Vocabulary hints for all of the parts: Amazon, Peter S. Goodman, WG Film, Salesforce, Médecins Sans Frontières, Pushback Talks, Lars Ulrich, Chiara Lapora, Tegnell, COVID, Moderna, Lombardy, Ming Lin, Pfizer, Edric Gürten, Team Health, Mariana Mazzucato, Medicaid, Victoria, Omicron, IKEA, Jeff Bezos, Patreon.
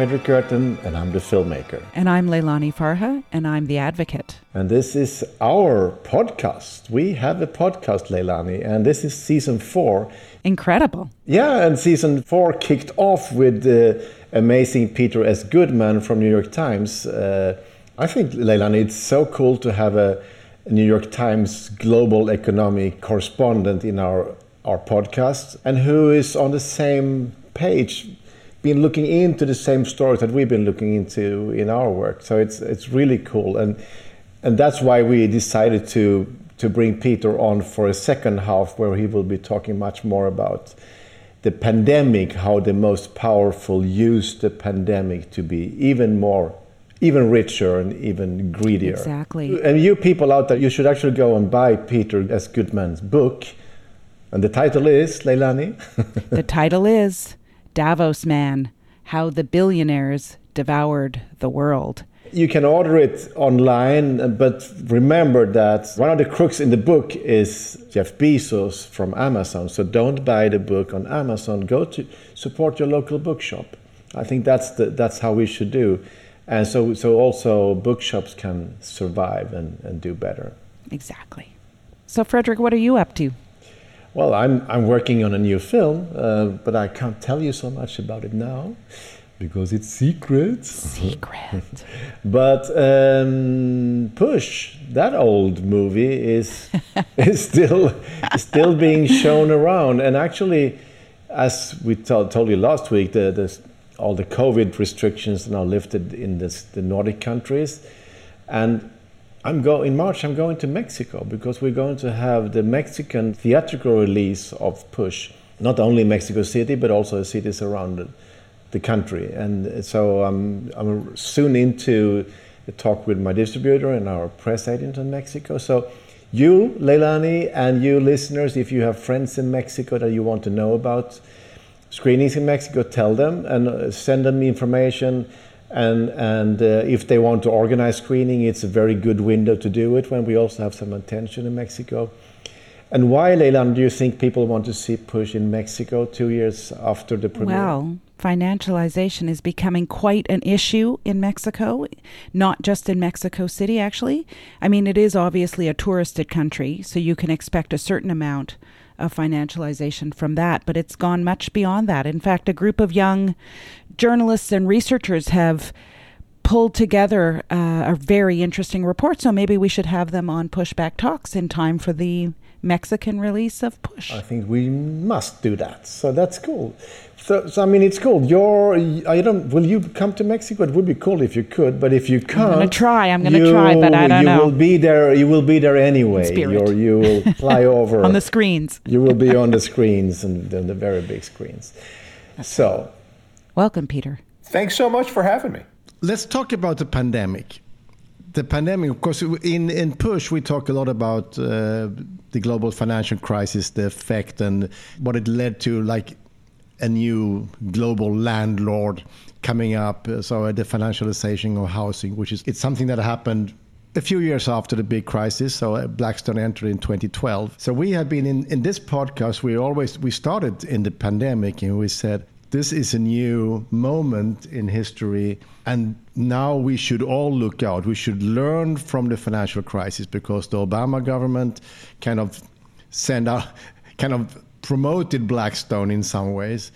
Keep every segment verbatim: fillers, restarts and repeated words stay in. Edric Gürten, and I'm the filmmaker. And I'm Leilani Farha, and I'm the advocate. And this is our podcast. We have a podcast, Leilani, and this is season four. Incredible. Yeah, and season four kicked off with the amazing Peter S. Goodman from New York Times. Uh, I think, Leilani, it's so cool to have a New York Times global economic correspondent in our our podcast, and who is on the same page, been looking into the same stories that we've been looking into in our work. So it's it's really cool, and and that's why we decided to to bring Peter on for a second half, where he will be talking much more about the pandemic, how the most powerful used the pandemic to be even more, even richer and even greedier. Exactly. And you people out there, you should actually go and buy Peter S. Goodman's book. And the title is, Leilani? The title is Davos Man, How the Billionaires Devoured the World. You can order it online, but remember that one of the crooks in the book is Jeff Bezos from Amazon. So don't buy the book on Amazon. Go to support your local bookshop. I think that's the, that's how we should do. And so, so also bookshops can survive and, and do better. Exactly. So, Frederick, what are you up to? Well, I'm I'm working on a new film, uh, but I can't tell you so much about it now, because it's secret. Secret. But um, Push, that old movie, is is still still being shown around. And actually, as we t- told you last week, the, the, all the COVID restrictions are now lifted in this, the Nordic countries, and. I'm go in March. I'm going to Mexico, because we're going to have the Mexican theatrical release of Push, not only Mexico City but also cities around the country. And so I'm I'm soon into a talk with my distributor and our press agent in Mexico. So you, Leilani, and you listeners, if you have friends in Mexico that you want to know about screenings in Mexico, tell them and send them information. And and uh, if they want to organize screening, it's a very good window to do it, when we also have some attention in Mexico. And why, Leilani, do you think people want to see Push in Mexico two years after the premiere? Well, financialization is becoming quite an issue in Mexico, not just in Mexico City, actually. I mean, it is obviously a touristed country, so you can expect a certain amount of financialization from that, but it's gone much beyond that. In fact, a group of young journalists and researchers have pulled together uh, a very interesting report, so maybe we should have them on Pushback Talks in time for the Mexican release of Push. I think we must do that, so that's cool. So, so I mean, it's cool. You're, I don't. Will you come to Mexico? It would be cool if you could, but if you can't, I'm gonna try. I'm gonna you, try, but I don't you know. You will be there. You will be there anyway. You're, you will fly over on the screens. You will be on the screens, and on the very big screens. That's so. Cool. Welcome, Peter. Thanks so much for having me. Let's talk about the pandemic. The pandemic, of course, in, in Push, we talk a lot about uh, the global financial crisis, the effect and what it led to, like a new global landlord coming up. So the financialization of housing, which is it's something that happened a few years after the big crisis. So Blackstone entered in twenty twelve. So we have been in, in this podcast, we always we started in the pandemic and we said, this is a new moment in history, and now we should all look out. We should learn from the financial crisis, because the Obama government kind of sent out, kind of promoted Blackstone in some ways.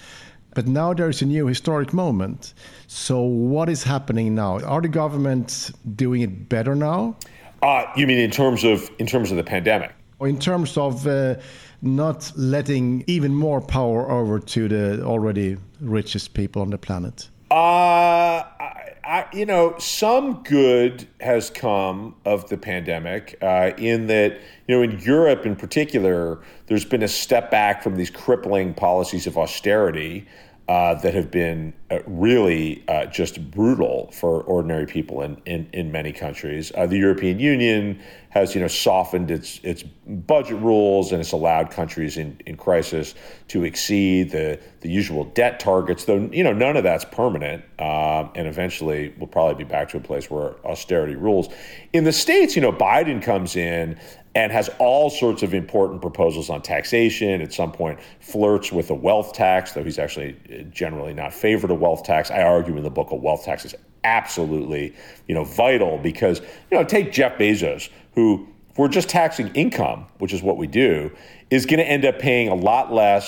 But now there's a new historic moment. So what is happening now? Are the governments doing it better now? Uh, you mean in terms of in terms of the pandemic? Or in terms of uh, not letting even more power over to the already richest people on the planet? Uh, I, I, you know, some good has come of the pandemic uh, in that, you know, in Europe in particular, there's been a step back from these crippling policies of austerity uh, that have been uh, really uh, just brutal for ordinary people in, in, in many countries. Uh, the European Union has, you know, softened its its budget rules, and it's allowed countries in, in crisis to exceed the, the usual debt targets, though, you know, none of that's permanent. Um, and eventually we'll probably be back to a place where austerity rules. In the States, you know, Biden comes in and has all sorts of important proposals on taxation. At some point flirts with a wealth tax, though he's actually generally not favored a wealth tax. I argue in the book a wealth tax is absolutely, you know, vital because, you know, take Jeff Bezos, who, if we're just taxing income, which is what we do, is going to end up paying a lot less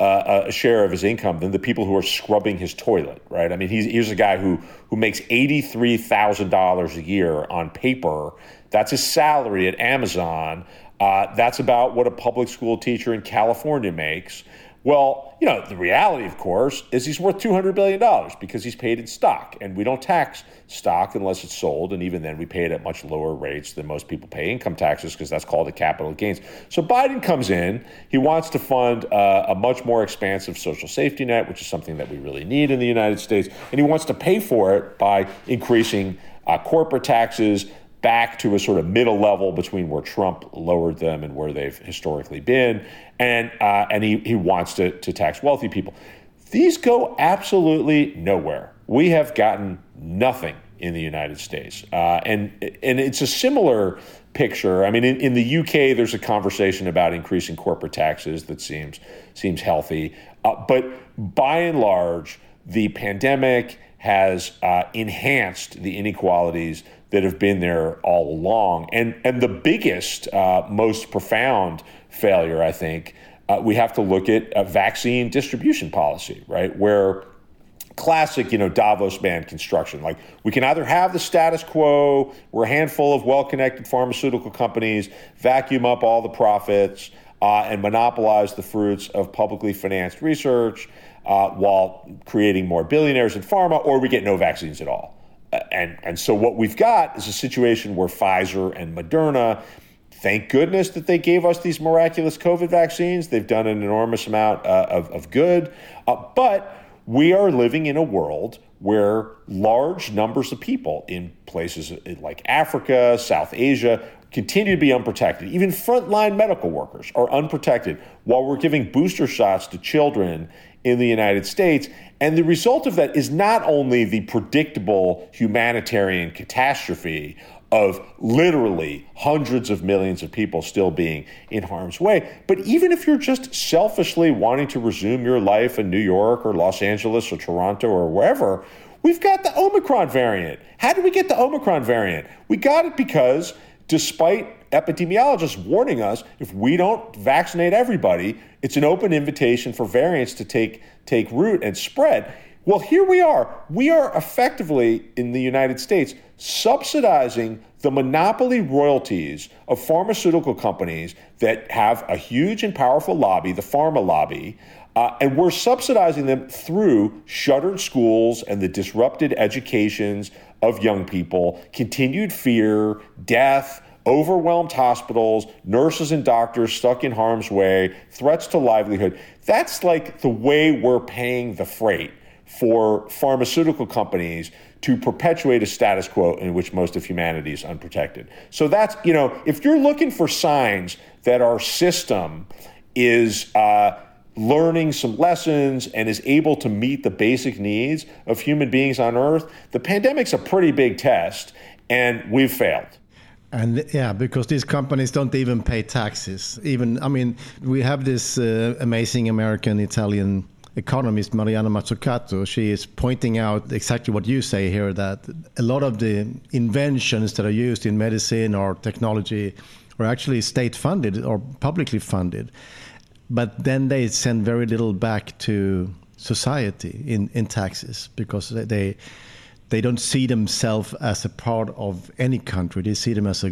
uh, a share of his income than the people who are scrubbing his toilet, right? I mean, he's, he's a guy who who makes eighty-three thousand dollars a year on paper. That's his salary at Amazon. Uh, that's about what a public school teacher in California makes. Well, you know, the reality, of course, is he's worth two hundred billion dollars because he's paid in stock. And we don't tax stock unless it's sold. And even then, we pay it at much lower rates than most people pay income taxes because that's called a capital gains. So Biden comes in. He wants to fund uh, a much more expansive social safety net, which is something that we really need in the United States. And he wants to pay for it by increasing uh, corporate taxes back to a sort of middle level between where Trump lowered them and where they've historically been. And uh, and he, he wants to, to tax wealthy people. These go absolutely nowhere. We have gotten nothing in the United States. Uh, and and it's a similar picture. I mean, in, in the U K, there's a conversation about increasing corporate taxes that seems seems healthy. Uh, but by and large, the pandemic has uh, enhanced the inequalities that have been there all along. And and the biggest, uh, most profound failure, I think, uh, we have to look at a vaccine distribution policy, right? Where classic, you know, Davos Man construction, like we can either have the status quo, we're a handful of well-connected pharmaceutical companies, vacuum up all the profits uh, and monopolize the fruits of publicly financed research uh, while creating more billionaires in pharma, or we get no vaccines at all. And and so what we've got is a situation where Pfizer and Moderna, thank goodness that they gave us these miraculous COVID vaccines. They've done an enormous amount uh, of, of good. Uh, but we are living in a world where large numbers of people in places like Africa, South Asia, continue to be unprotected. Even frontline medical workers are unprotected while we're giving booster shots to children in the United States. And the result of that is not only the predictable humanitarian catastrophe of literally hundreds of millions of people still being in harm's way, but even if you're just selfishly wanting to resume your life in New York or Los Angeles or Toronto or wherever, we've got the Omicron variant. How did we get the Omicron variant? We got it because despite epidemiologists warning us, if we don't vaccinate everybody, it's an open invitation for variants to take take root and spread. Well, here we are. We are effectively, in the United States, subsidizing the monopoly royalties of pharmaceutical companies that have a huge and powerful lobby, the pharma lobby, uh, and we're subsidizing them through shuttered schools and the disrupted educations of young people, continued fear, death, overwhelmed hospitals, nurses and doctors stuck in harm's way, threats to livelihood. That's like the way we're paying the freight for pharmaceutical companies to perpetuate a status quo in which most of humanity is unprotected. So that's, you know, if you're looking for signs that our system is uh, learning some lessons and is able to meet the basic needs of human beings on Earth, the pandemic's a pretty big test, and we've failed. And yeah, because these companies don't even pay taxes. Even, I mean, we have this uh, amazing American Italian economist, Mariana Mazzucato. She is pointing out exactly what you say here, that a lot of the inventions that are used in medicine or technology are actually state funded or publicly funded. But then they send very little back to society in, in taxes because they... They don't see themselves as a part of any country. They see them as a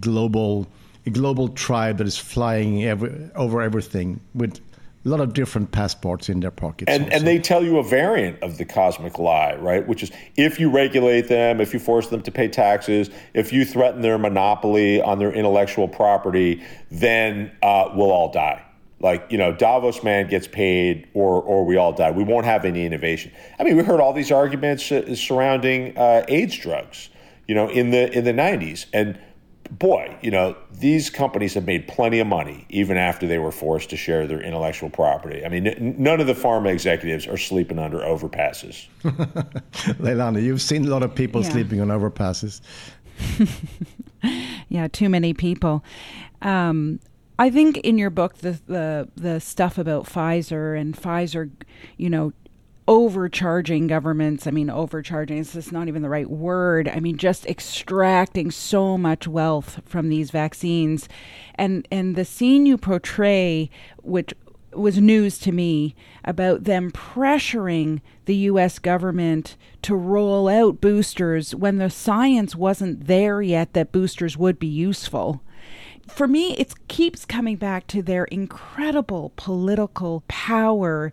global, a global tribe that is flying every, over everything with a lot of different passports in their pockets. And, and they tell you a variant of the cosmic lie, right? Which is if you regulate them, if you force them to pay taxes, if you threaten their monopoly on their intellectual property, then uh, we'll all die. Like, you know, Davos Man gets paid or or we all die. We won't have any innovation. I mean, we heard all these arguments surrounding uh, AIDS drugs, you know, in the in the nineties. And boy, you know, these companies have made plenty of money even after they were forced to share their intellectual property. I mean, n- none of the pharma executives are sleeping under overpasses. Leilani, you've seen a lot of people yeah. sleeping on overpasses. Yeah, too many people. Um I think in your book, the, the the stuff about Pfizer and Pfizer, you know, overcharging governments. I mean, overcharging is just not even the right word. I mean, just extracting so much wealth from these vaccines. And and the scene you portray, which was news to me, about them pressuring the U S government to roll out boosters when the science wasn't there yet that boosters would be useful. For me, it keeps coming back to their incredible political power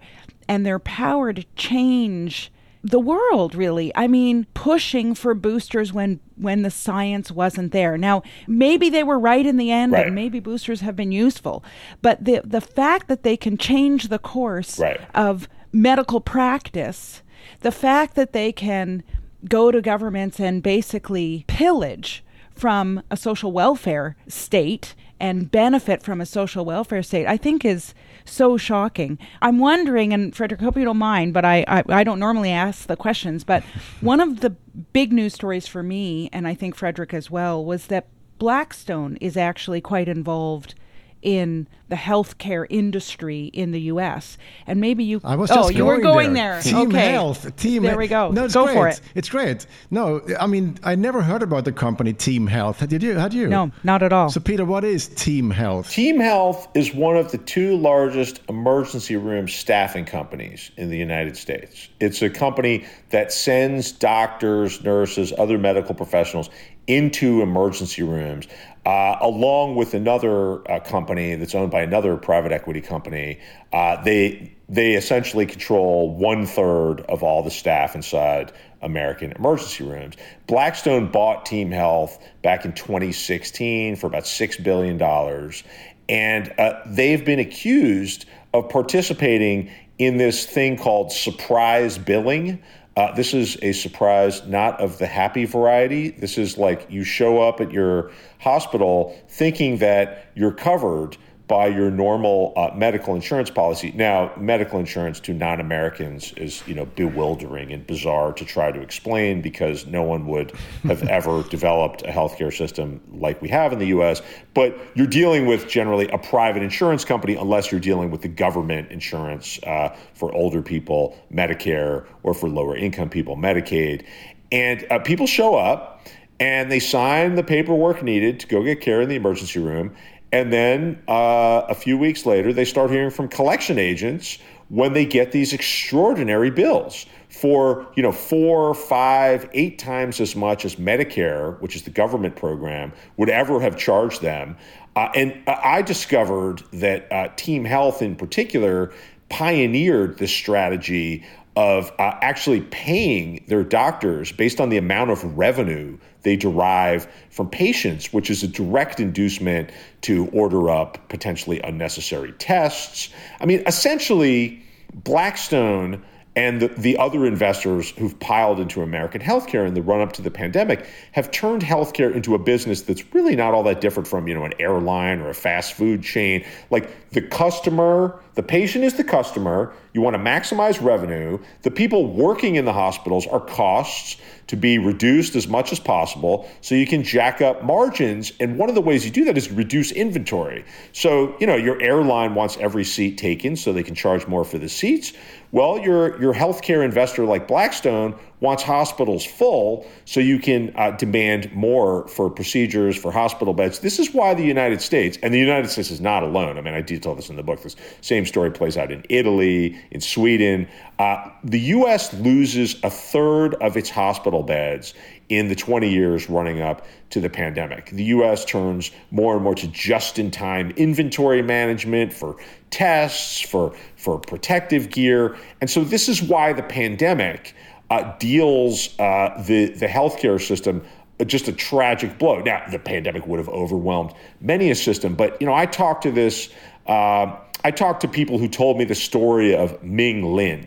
and their power to change the world, really. I mean, pushing for boosters when when the science wasn't there. Now, maybe they were right in the end, right, and maybe boosters have been useful. But the the fact that they can change the course, right, of medical practice, the fact that they can go to governments and basically pillage from a social welfare state and benefit from a social welfare state, I think is so shocking. I'm wondering, and Frederick, hope you don't mind, but I, I, I don't normally ask the questions, but one of the big news stories for me, and I think Frederick as well, was that Blackstone is actually quite involved in the healthcare industry in the U S. And maybe you... I was just oh, you were going there. there. Team okay. Health. Team There we go. No, it's go great. for it. It's great. No, I mean, I never heard about the company Team Health. Did you? Had you? No, not at all. So, Peter, what is Team Health? Team Health is one of the two largest emergency room staffing companies in the United States. It's a company that sends doctors, nurses, other medical professionals into emergency rooms, uh, along with another uh, company that's owned by another private equity company. Uh, they they essentially control one third of all the staff inside American emergency rooms. Blackstone bought Team Health back in twenty sixteen for about six billion dollars. And uh, they've been accused of participating in this thing called surprise billing. Uh, this is a surprise, not of the happy variety. This is like you show up at your hospital thinking that you're covered by your normal uh, medical insurance policy. Now, medical insurance to non-Americans is, you know, bewildering and bizarre to try to explain, because no one would have ever developed a healthcare system like we have in the U S. But you're dealing with generally a private insurance company, unless you're dealing with the government insurance uh, for older people, Medicare, or for lower income people, Medicaid. And uh, people show up and they sign the paperwork needed to go get care in the emergency room. And then uh, a few weeks later, they start hearing from collection agents when they get these extraordinary bills for, you know, four, five, eight times as much as Medicare, which is the government program, would ever have charged them. Uh, and I discovered that uh, Team Health in particular pioneered this strategy of uh, actually paying their doctors based on the amount of revenue they derive from patients, which is a direct inducement to order up potentially unnecessary tests. I mean, essentially, Blackstone and the, the other investors who've piled into American healthcare in the run-up to the pandemic have turned healthcare into a business that's really not all that different from, you know, an airline or a fast food chain. Like, the customer, the patient is the customer. You want to maximize revenue. The people working in the hospitals are costs to be reduced as much as possible so you can jack up margins. And one of the ways you do that is reduce inventory. So, you know, your airline wants every seat taken so they can charge more for the seats. Well, your your healthcare investor like Blackstone wants hospitals full so you can uh, demand more for procedures, for hospital beds. This is why the United States, and the United States is not alone. I mean, I detail this in the book. This same story plays out in Italy, in Sweden. Uh, the U S loses a third of its hospital beds in the twenty years running up to the pandemic. The U S turns more and more to just-in-time inventory management for tests, for, for protective gear. And so this is why the pandemic Uh, deals uh, the, the healthcare system uh, just a tragic blow. Now, the pandemic would have overwhelmed many a system, but, you know, I talked to this, uh, I talked to people who told me the story of Ming Lin,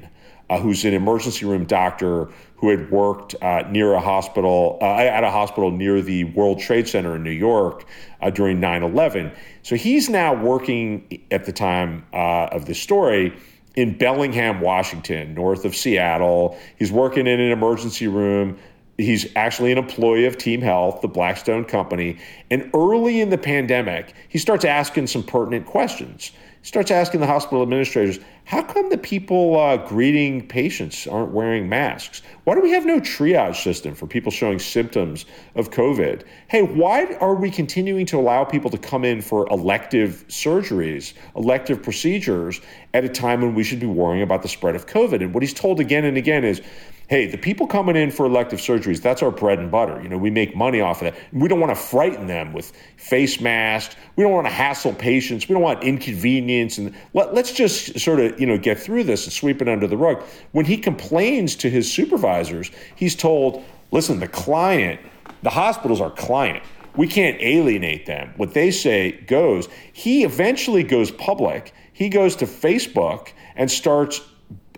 uh, who's an emergency room doctor who had worked uh, near a hospital, uh, at a hospital near the World Trade Center in New York uh, during nine eleven. So he's now working at the time uh, of this story in Bellingham, Washington, north of Seattle. He's working in an emergency room. He's actually an employee of Team Health, the Blackstone company. And early in the pandemic, he starts asking some pertinent questions. starts asking the hospital administrators, how come the people uh, greeting patients aren't wearing masks? Why do we have no triage system for people showing symptoms of COVID? Hey, why are we continuing to allow people to come in for elective surgeries, elective procedures at a time when we should be worrying about the spread of COVID? And what he's told again and again is, hey, the people coming in for elective surgeries, that's our bread and butter. You know, we make money off of that. We don't want to frighten them with face masks. We don't want to hassle patients. We don't want inconvenience. And let, let's just sort of, you know, get through this and sweep it under the rug. When he complains to his supervisors, he's told, listen, the client, the hospital's our client. We can't alienate them. What they say goes. He eventually goes public. He goes to Facebook and starts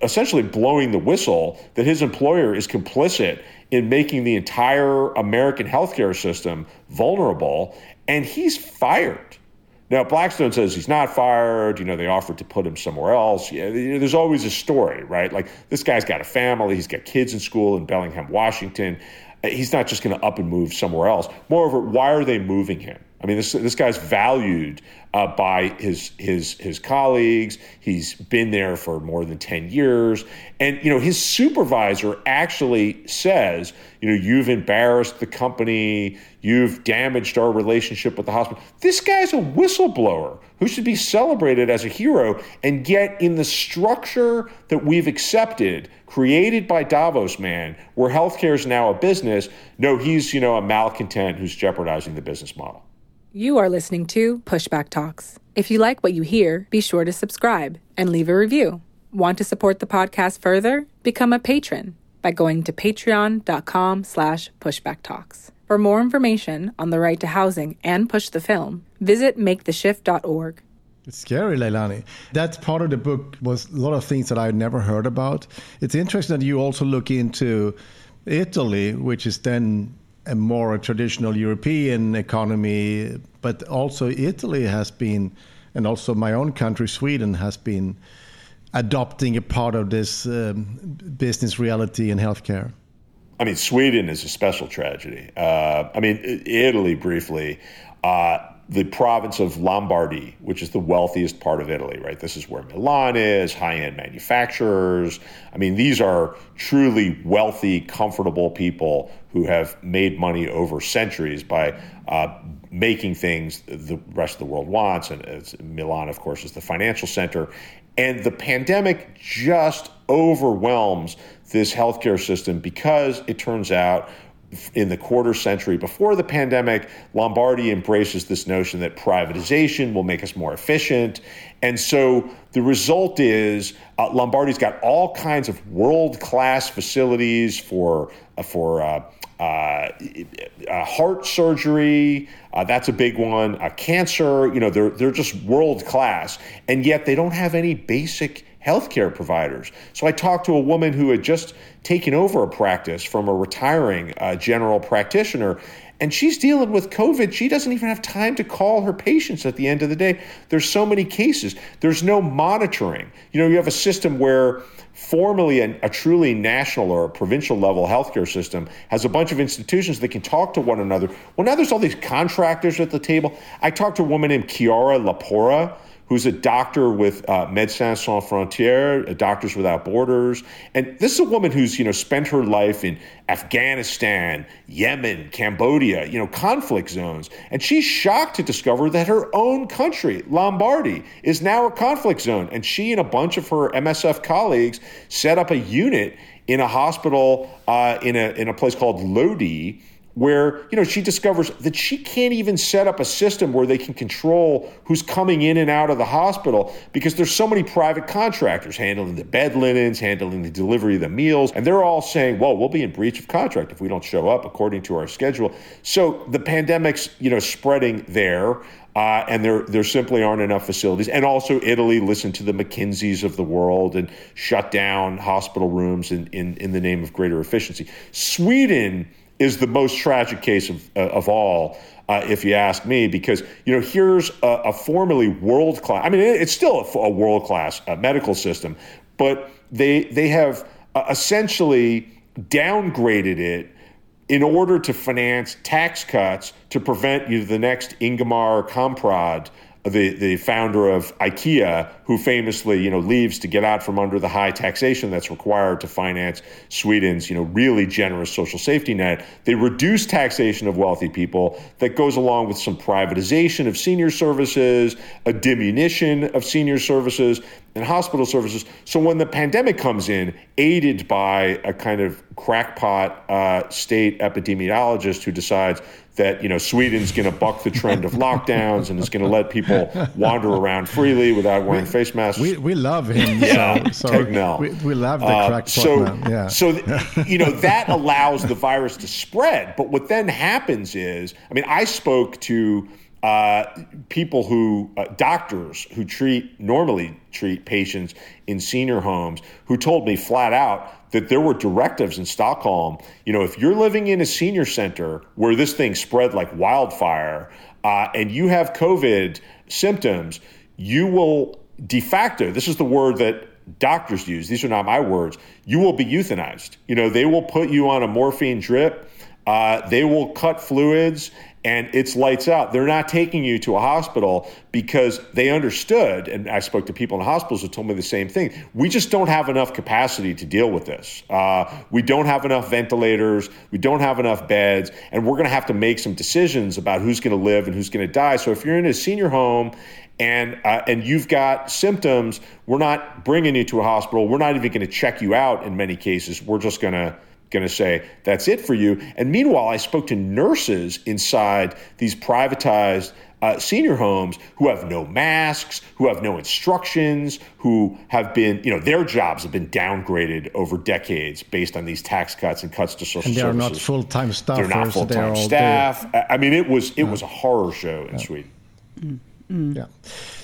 essentially blowing the whistle that his employer is complicit in making the entire American healthcare system vulnerable, and he's fired. Now, Blackstone says he's not fired. You know, they offered to put him somewhere else. Yeah, you know, there's always a story, right? Like, this guy's got a family. He's got kids in school in Bellingham, Washington. He's not just going to up and move somewhere else. Moreover, why are they moving him? I mean, this this guy's valued uh, by his his his colleagues. He's been there for more than ten years. And, you know, his supervisor actually says, you know, you've embarrassed the company. You've damaged our relationship with the hospital. This guy's a whistleblower who should be celebrated as a hero. And yet in the structure that we've accepted, created by Davos Man, where healthcare is now a business, no, he's, you know, a malcontent who's jeopardizing the business model. You are listening to Pushback Talks. If you like what you hear, be sure to subscribe and leave a review. Want to support the podcast further? Become a patron by going to patreon.com slash pushbacktalks. For more information on the right to housing and Push the Film, visit make the shift dot org. It's scary, Leilani. That part of the book was a lot of things that I had never heard about. It's interesting that you also look into Italy, which is then a more traditional European economy, but also Italy has been, and also my own country, Sweden, has been adopting a part of this um, business reality in healthcare. I mean, Sweden is a special tragedy. Uh, I mean, Italy briefly, uh, the province of Lombardy, which is the wealthiest part of Italy, right? This is where Milan is, high-end manufacturers. I mean, these are truly wealthy, comfortable people who have made money over centuries by uh, making things the rest of the world wants. And it's, Milan, of course, is the financial center. And the pandemic just overwhelms this healthcare system because it turns out in the quarter century before the pandemic, Lombardy embraces this notion that privatization will make us more efficient. And so the result is uh, Lombardy's got all kinds of world-class facilities for, uh, for uh, Uh, uh, heart surgery, uh, that's a big one, uh, cancer, you know, they're, they're just world class. And yet they don't have any basic healthcare providers. So I talked to a woman who had just taken over a practice from a retiring uh, general practitioner, and she's dealing with COVID. She doesn't even have time to call her patients at the end of the day. There's so many cases. There's no monitoring. You know, you have a system where formally a, a truly national or a provincial level healthcare system has a bunch of institutions that can talk to one another. Well, now there's all these contractors at the table. I talked to a woman named Chiara Lapora, who's a doctor with uh, Médecins Sans Frontières, Doctors Without Borders. And this is a woman who's, you know, spent her life in Afghanistan, Yemen, Cambodia, you know, conflict zones. And she's shocked to discover that her own country, Lombardy, is now a conflict zone. And she and a bunch of her M S F colleagues set up a unit in a hospital uh, in a in a place called Lodi, where, you know, she discovers that she can't even set up a system where they can control who's coming in and out of the hospital because there's so many private contractors handling the bed linens, handling the delivery of the meals. And they're all saying, well, we'll be in breach of contract if we don't show up according to our schedule. So the pandemic's, you know, spreading there. Uh, and there, there simply aren't enough facilities. And also Italy listened to the McKinseys of the world and shut down hospital rooms in, in, in the name of greater efficiency. Sweden is the most tragic case of uh, of all, uh, if you ask me, because, you know, here's a, a formerly world-class, I mean, it, it's still a, a world-class uh, medical system, but they, they have uh, essentially downgraded it in order to finance tax cuts to prevent, you know, the next Ingemar Kamprad the the founder of IKEA, who famously, you know, leaves to get out from under the high taxation that's required to finance Sweden's, you know, really generous social safety net. They reduce taxation of wealthy people. That goes along with some privatization of senior services, a diminution of senior services and hospital services. So when the pandemic comes in, aided by a kind of crackpot uh, state epidemiologist who decides that, you know, Sweden's going to buck the trend of lockdowns and is going to let people wander around freely without wearing we, face masks. We we love him. Yeah, so, Tegnell. We, we love the uh, crackpot. So, man. Yeah. so th- you know, that allows the virus to spread. But what then happens is, I mean, I spoke to uh, people who, uh, doctors who treat, normally treat patients in senior homes, who told me flat out that there were directives in Stockholm. You know, if you're living in a senior center where this thing spread like wildfire, uh, and you have COVID symptoms, you will de facto, this is the word that doctors use, these are not my words, you will be euthanized. You know, they will put you on a morphine drip, uh, they will cut fluids, and it's lights out. They're not taking you to a hospital because they understood, and I spoke to people in hospitals who told me the same thing, we just don't have enough capacity to deal with this. Uh, we don't have enough ventilators, we don't have enough beds, and we're gonna have to make some decisions about who's gonna live and who's gonna die. So if you're in a senior home and uh, and you've got symptoms, we're not bringing you to a hospital, we're not even gonna check you out in many cases, we're just gonna going to say, that's it for you. And meanwhile, I spoke to nurses inside these privatized uh, senior homes who have no masks, who have no instructions, who have been, you know, their jobs have been downgraded over decades based on these tax cuts and cuts to social services. And they're not full-time staff. They're not full-time staff. I mean, it was it no. was a horror show in yeah. Sweden. Mm-hmm. Yeah.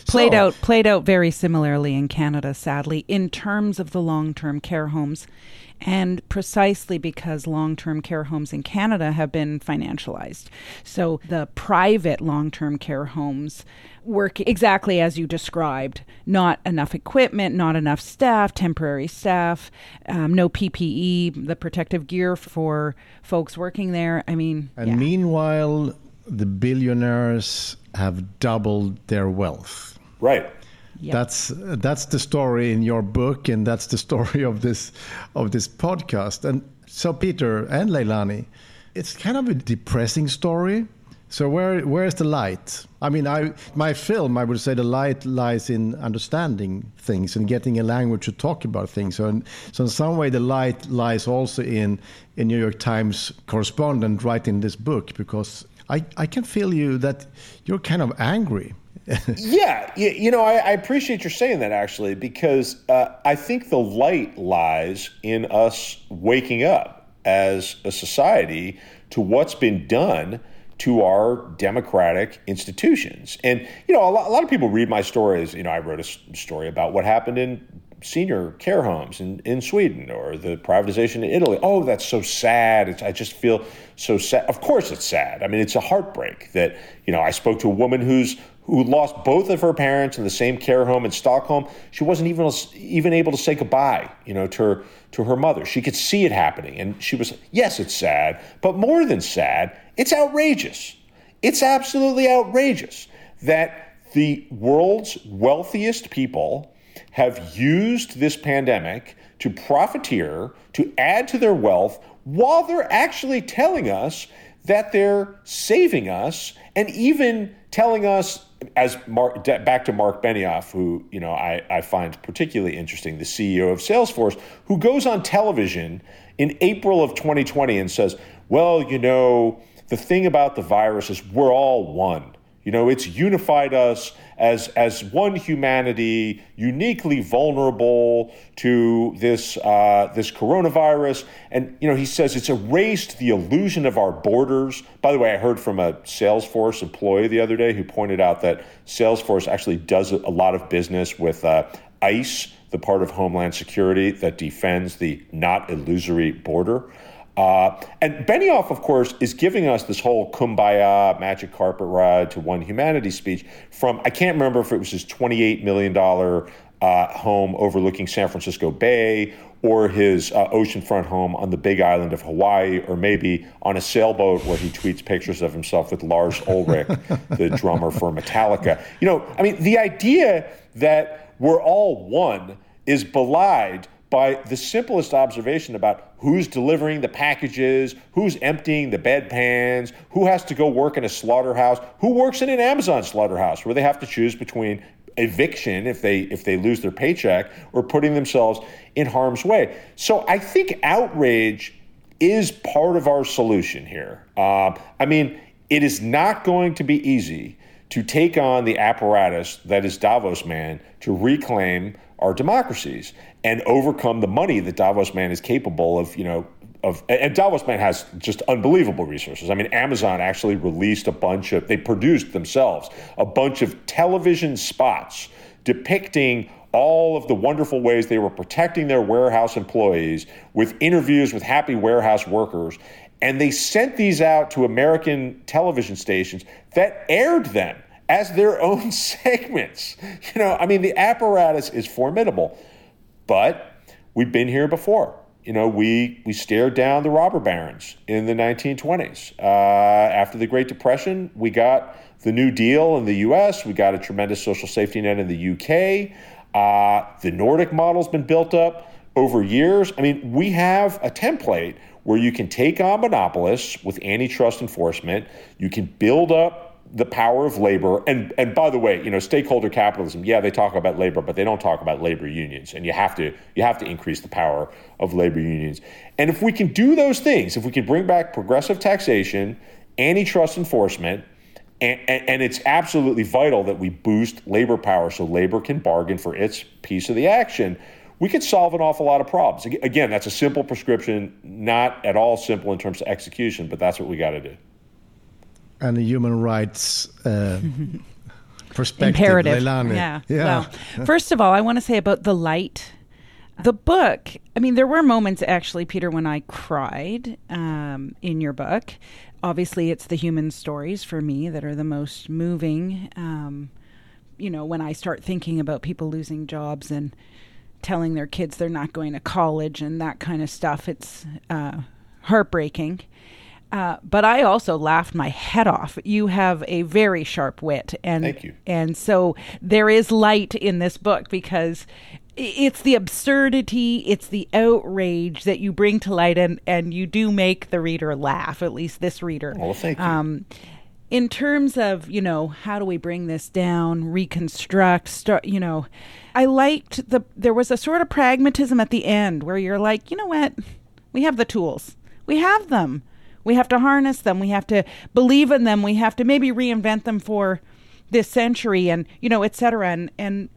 Played so. out, played out very similarly in Canada, sadly, in terms of the long-term care homes. And precisely because long-term care homes in Canada have been financialized. So the private long-term care homes work exactly as you described. Not enough equipment, not enough staff, temporary staff, um, no P P E, the protective gear for folks working there. I mean, And yeah. meanwhile, the billionaires have doubled their wealth. Right. Yep. That's that's the story in your book, and that's the story of this of this podcast. And so, Peter and Leilani, it's kind of a depressing story. So where where is the light? I mean, I my film, I would say the light lies in understanding things and getting a language to talk about things. So in, so in some way, the light lies also in a New York Times correspondent writing this book, because I, I can feel you that you're kind of angry. yeah, you know, I, I appreciate your saying that, actually, because uh, I think the light lies in us waking up as a society to what's been done to our democratic institutions. And, you know, a lot, a lot of people read my stories. You know, I wrote a story about what happened in senior care homes in, in Sweden, or the privatization in Italy. Oh, that's so sad. It's, I just feel so sad. Of course it's sad. I mean, it's a heartbreak that, you know, I spoke to a woman who's who lost both of her parents in the same care home in Stockholm. She wasn't even even able to say goodbye, you know, to her, to her mother. She could see it happening, and she was, yes, it's sad, but more than sad, it's outrageous. It's absolutely outrageous that the world's wealthiest people have used this pandemic to profiteer, to add to their wealth, while they're actually telling us that they're saving us, and even telling us, as Mark, back to Mark Benioff, who, you know, I, I find particularly interesting, the C E O of Salesforce, who goes on television in April of twenty twenty and says, well, you know, the thing about the virus is we're all one. You know, it's unified us as as one humanity, uniquely vulnerable to this uh, this coronavirus. And, you know, he says it's erased the illusion of our borders. By the way, I heard from a Salesforce employee the other day who pointed out that Salesforce actually does a lot of business with uh, ICE, the part of Homeland Security that defends the not illusory border. Uh, and Benioff, of course, is giving us this whole kumbaya, magic carpet ride to one humanity speech from, I can't remember if it was his twenty-eight million dollars uh, home overlooking San Francisco Bay, or his uh, oceanfront home on the big island of Hawaii, or maybe on a sailboat where he tweets pictures of himself with Lars Ulrich, the drummer for Metallica. You know, I mean, the idea that we're all one is belied by the simplest observation about who's delivering the packages, who's emptying the bedpans, who has to go work in a slaughterhouse, who works in an Amazon slaughterhouse where they have to choose between eviction if they if they lose their paycheck or putting themselves in harm's way. So I think outrage is part of our solution here. Uh, I mean, it is not going to be easy to take on the apparatus that is Davos Man to reclaim our democracies and overcome the money that Davos Man is capable of, you know, of, and Davos Man has just unbelievable resources. I mean, Amazon actually released a bunch of, they produced themselves a bunch of television spots depicting all of the wonderful ways they were protecting their warehouse employees with interviews with happy warehouse workers. And they sent these out to American television stations that aired them as their own segments. You know, I mean, the apparatus is formidable, but we've been here before. You know, we, we stared down the robber barons in the nineteen twenties. Uh, after the Great Depression, we got the New Deal in the U S. We got a tremendous social safety net in the U K. Uh, the Nordic model's been built up over years. I mean, we have a template where you can take on monopolists with antitrust enforcement. You can build up the power of labor. And and by the way, you know, stakeholder capitalism, yeah, they talk about labor, but they don't talk about labor unions. And you have to you have to increase the power of labor unions. And if we can do those things, if we can bring back progressive taxation, antitrust enforcement, and, and, and it's absolutely vital that we boost labor power so labor can bargain for its piece of the action, we could solve an awful lot of problems. Again, that's a simple prescription, not at all simple in terms of execution, but that's what we got to do. And the human rights uh, perspective. Imperative. Leilani. Yeah. yeah. Well, first of all, I want to say about The Light. The book, I mean, there were moments actually, Peter, when I cried um, in your book. Obviously, it's the human stories for me that are the most moving. Um, you know, when I start thinking about people losing jobs and telling their kids they're not going to college and that kind of stuff, it's uh, heartbreaking. Uh, but I also laughed my head off. You have a very sharp wit. And, Thank you. And so there is light in this book because it's the absurdity, it's the outrage that you bring to light, and, and you do make the reader laugh, at least this reader. Well, thank you. Um, in terms of, you know, how do we bring this down, reconstruct, start, you know, I liked the, there was a sort of pragmatism at the end where you're like, you know what, we have the tools, we have them. We have to harness them. We have to believe in them. We have to maybe reinvent them for this century and, you know, et cetera. And, and,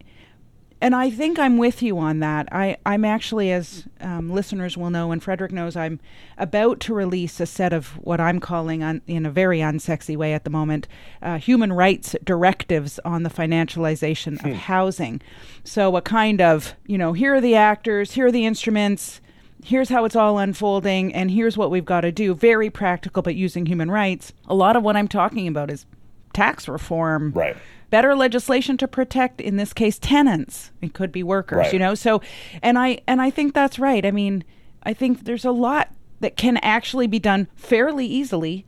and I think I'm with you on that. I, I'm actually, as um, listeners will know, and Frederick knows, I'm about to release a set of what I'm calling, un, in a very unsexy way at the moment, uh, human rights directives on the financialization hmm. of housing. So a kind of, you know, here are the actors, here are the instruments, here's how it's all unfolding, and here's what we've got to do. Very practical, but using human rights. A lot of what I'm talking about is tax reform, right? Better legislation to protect, in this case, tenants. It could be workers, right. You know? So, and I and I think that's right. I mean, I think there's a lot that can actually be done fairly easily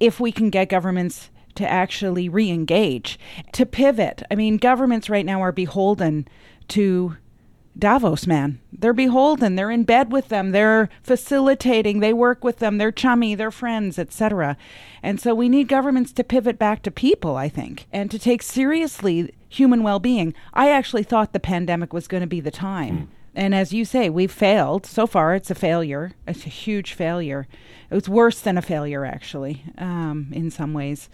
if we can get governments to actually re-engage, to pivot. I mean, governments right now are beholden to Davos Man. They're beholden. They're in bed with them. They're facilitating. They work with them. They're chummy. They're friends, et cetera. And so we need governments to pivot back to people, I think, and to take seriously human well-being. I actually thought the pandemic was going to be the time. Mm. And as you say, we've failed. So far, it's a failure. It's a huge failure. It was worse than a failure, actually, um, in some ways.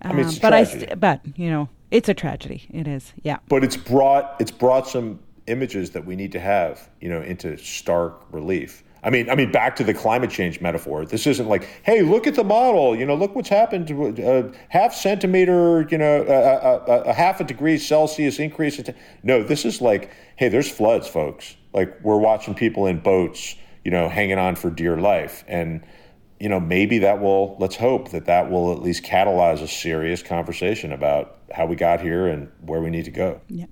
Um, I mean, it's a but, I st- but, you know, it's a tragedy. It is, yeah. But it's brought it's brought some images that we need to have, you know, into stark relief. I mean, I mean, back to the climate change metaphor. This isn't like, hey, look at the model. You know, look what's happened to a half centimeter, you know, a, a, a half a degree Celsius increase. No, this is like, hey, there's floods, folks. Like, we're watching people in boats, you know, hanging on for dear life. And, you know, maybe that will, let's hope that that will at least catalyze a serious conversation about how we got here and where we need to go. Yeah.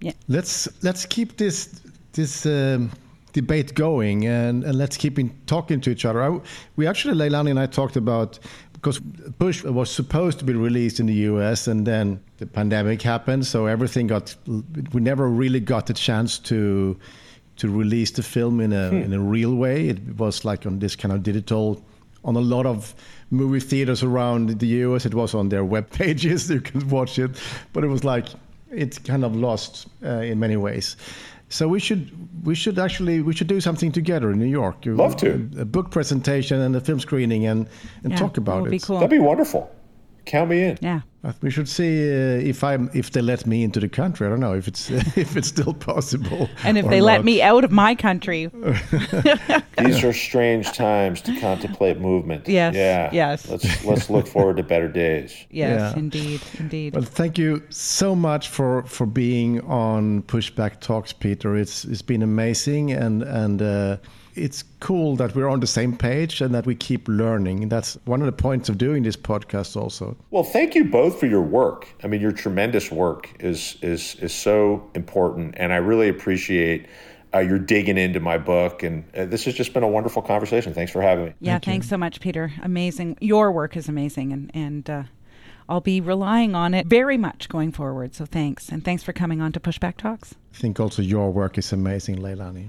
Yeah. Let's let's keep this this um, debate going, and, and let's keep in talking to each other. I, we actually, Leilani and I talked about, because Push was supposed to be released in the U S and then the pandemic happened, so everything got, we never really got a chance to to release the film in a hmm. in a real way. It was like on this kind of digital, on a lot of movie theaters around the U S. It was on their web pages, you could watch it, but it was like, it's kind of lost uh, in many ways. So we should we should actually we should do something together in New York. Love to. A, a book presentation and a film screening and, and yeah, talk about it. Would be cool. That'd be wonderful. Count me in. Yeah. We should see uh, if I'm if they let me into the country. I don't know if it's if it's still possible. And if they not. let me out of my country. These are strange times to contemplate movement. Yes. Yeah. Yes. Let's let's look forward to better days. Yes, yeah. indeed, indeed. Well, thank you so much for, for being on Pushback Talks, Peter. It's it's been amazing, and and uh, it's cool that we're on the same page and that we keep learning. That's one of the points of doing this podcast also. Well, thank you both for your work. I mean, your tremendous work is is is so important. And I really appreciate uh, your digging into my book. And uh, this has just been a wonderful conversation. Thanks for having me. Yeah, thank thanks you. so much, Peter. Amazing. Your work is amazing. And, and uh, I'll be relying on it very much going forward. So thanks. And thanks for coming on to Pushback Talks. I think also your work is amazing, Leilani.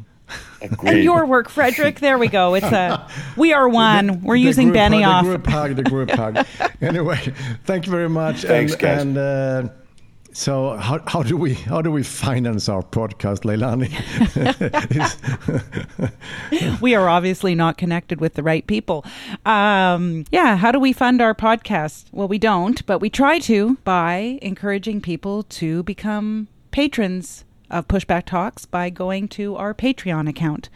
Agreed. And your work, Frederick. There we go. It's a we are one. We're the, using Benioff. The group hug. The group hug. Anyway, thank you very much. Thanks, and, guys. And uh, so, how, how do we how do we finance our podcast, Leilani? We are obviously not connected with the right people. Um, yeah. How do we fund our podcast? Well, we don't, but we try to by encouraging people to become patrons of Pushback Talks by going to our Patreon account.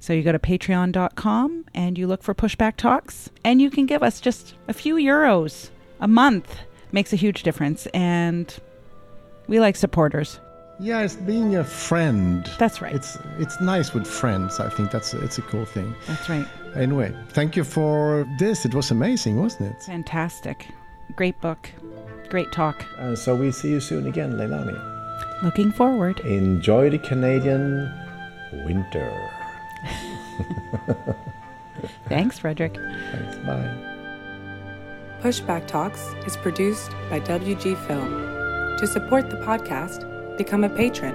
So you go to patreon dot com and you look for Pushback Talks, and you can give us just a few euros a month. Makes a huge difference, and we like supporters. Yeah, it's being a friend. That's right. It's it's nice with friends. I think that's it's a cool thing. That's right. Anyway, thank you for this. It was amazing, wasn't it? Fantastic. Great book. Great talk. Uh, so we see you soon again, Leilani. Looking forward. Enjoy the Canadian winter. Thanks, Frederick. Thanks, bye. Pushback Talks is produced by W G Film. To support the podcast, become a patron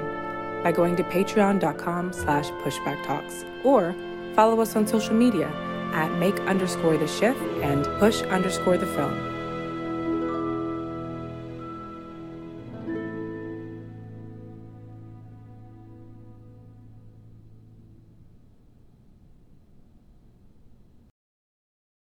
by going to patreon.com slash pushbacktalks or follow us on social media at make underscore the shift and push underscore the film.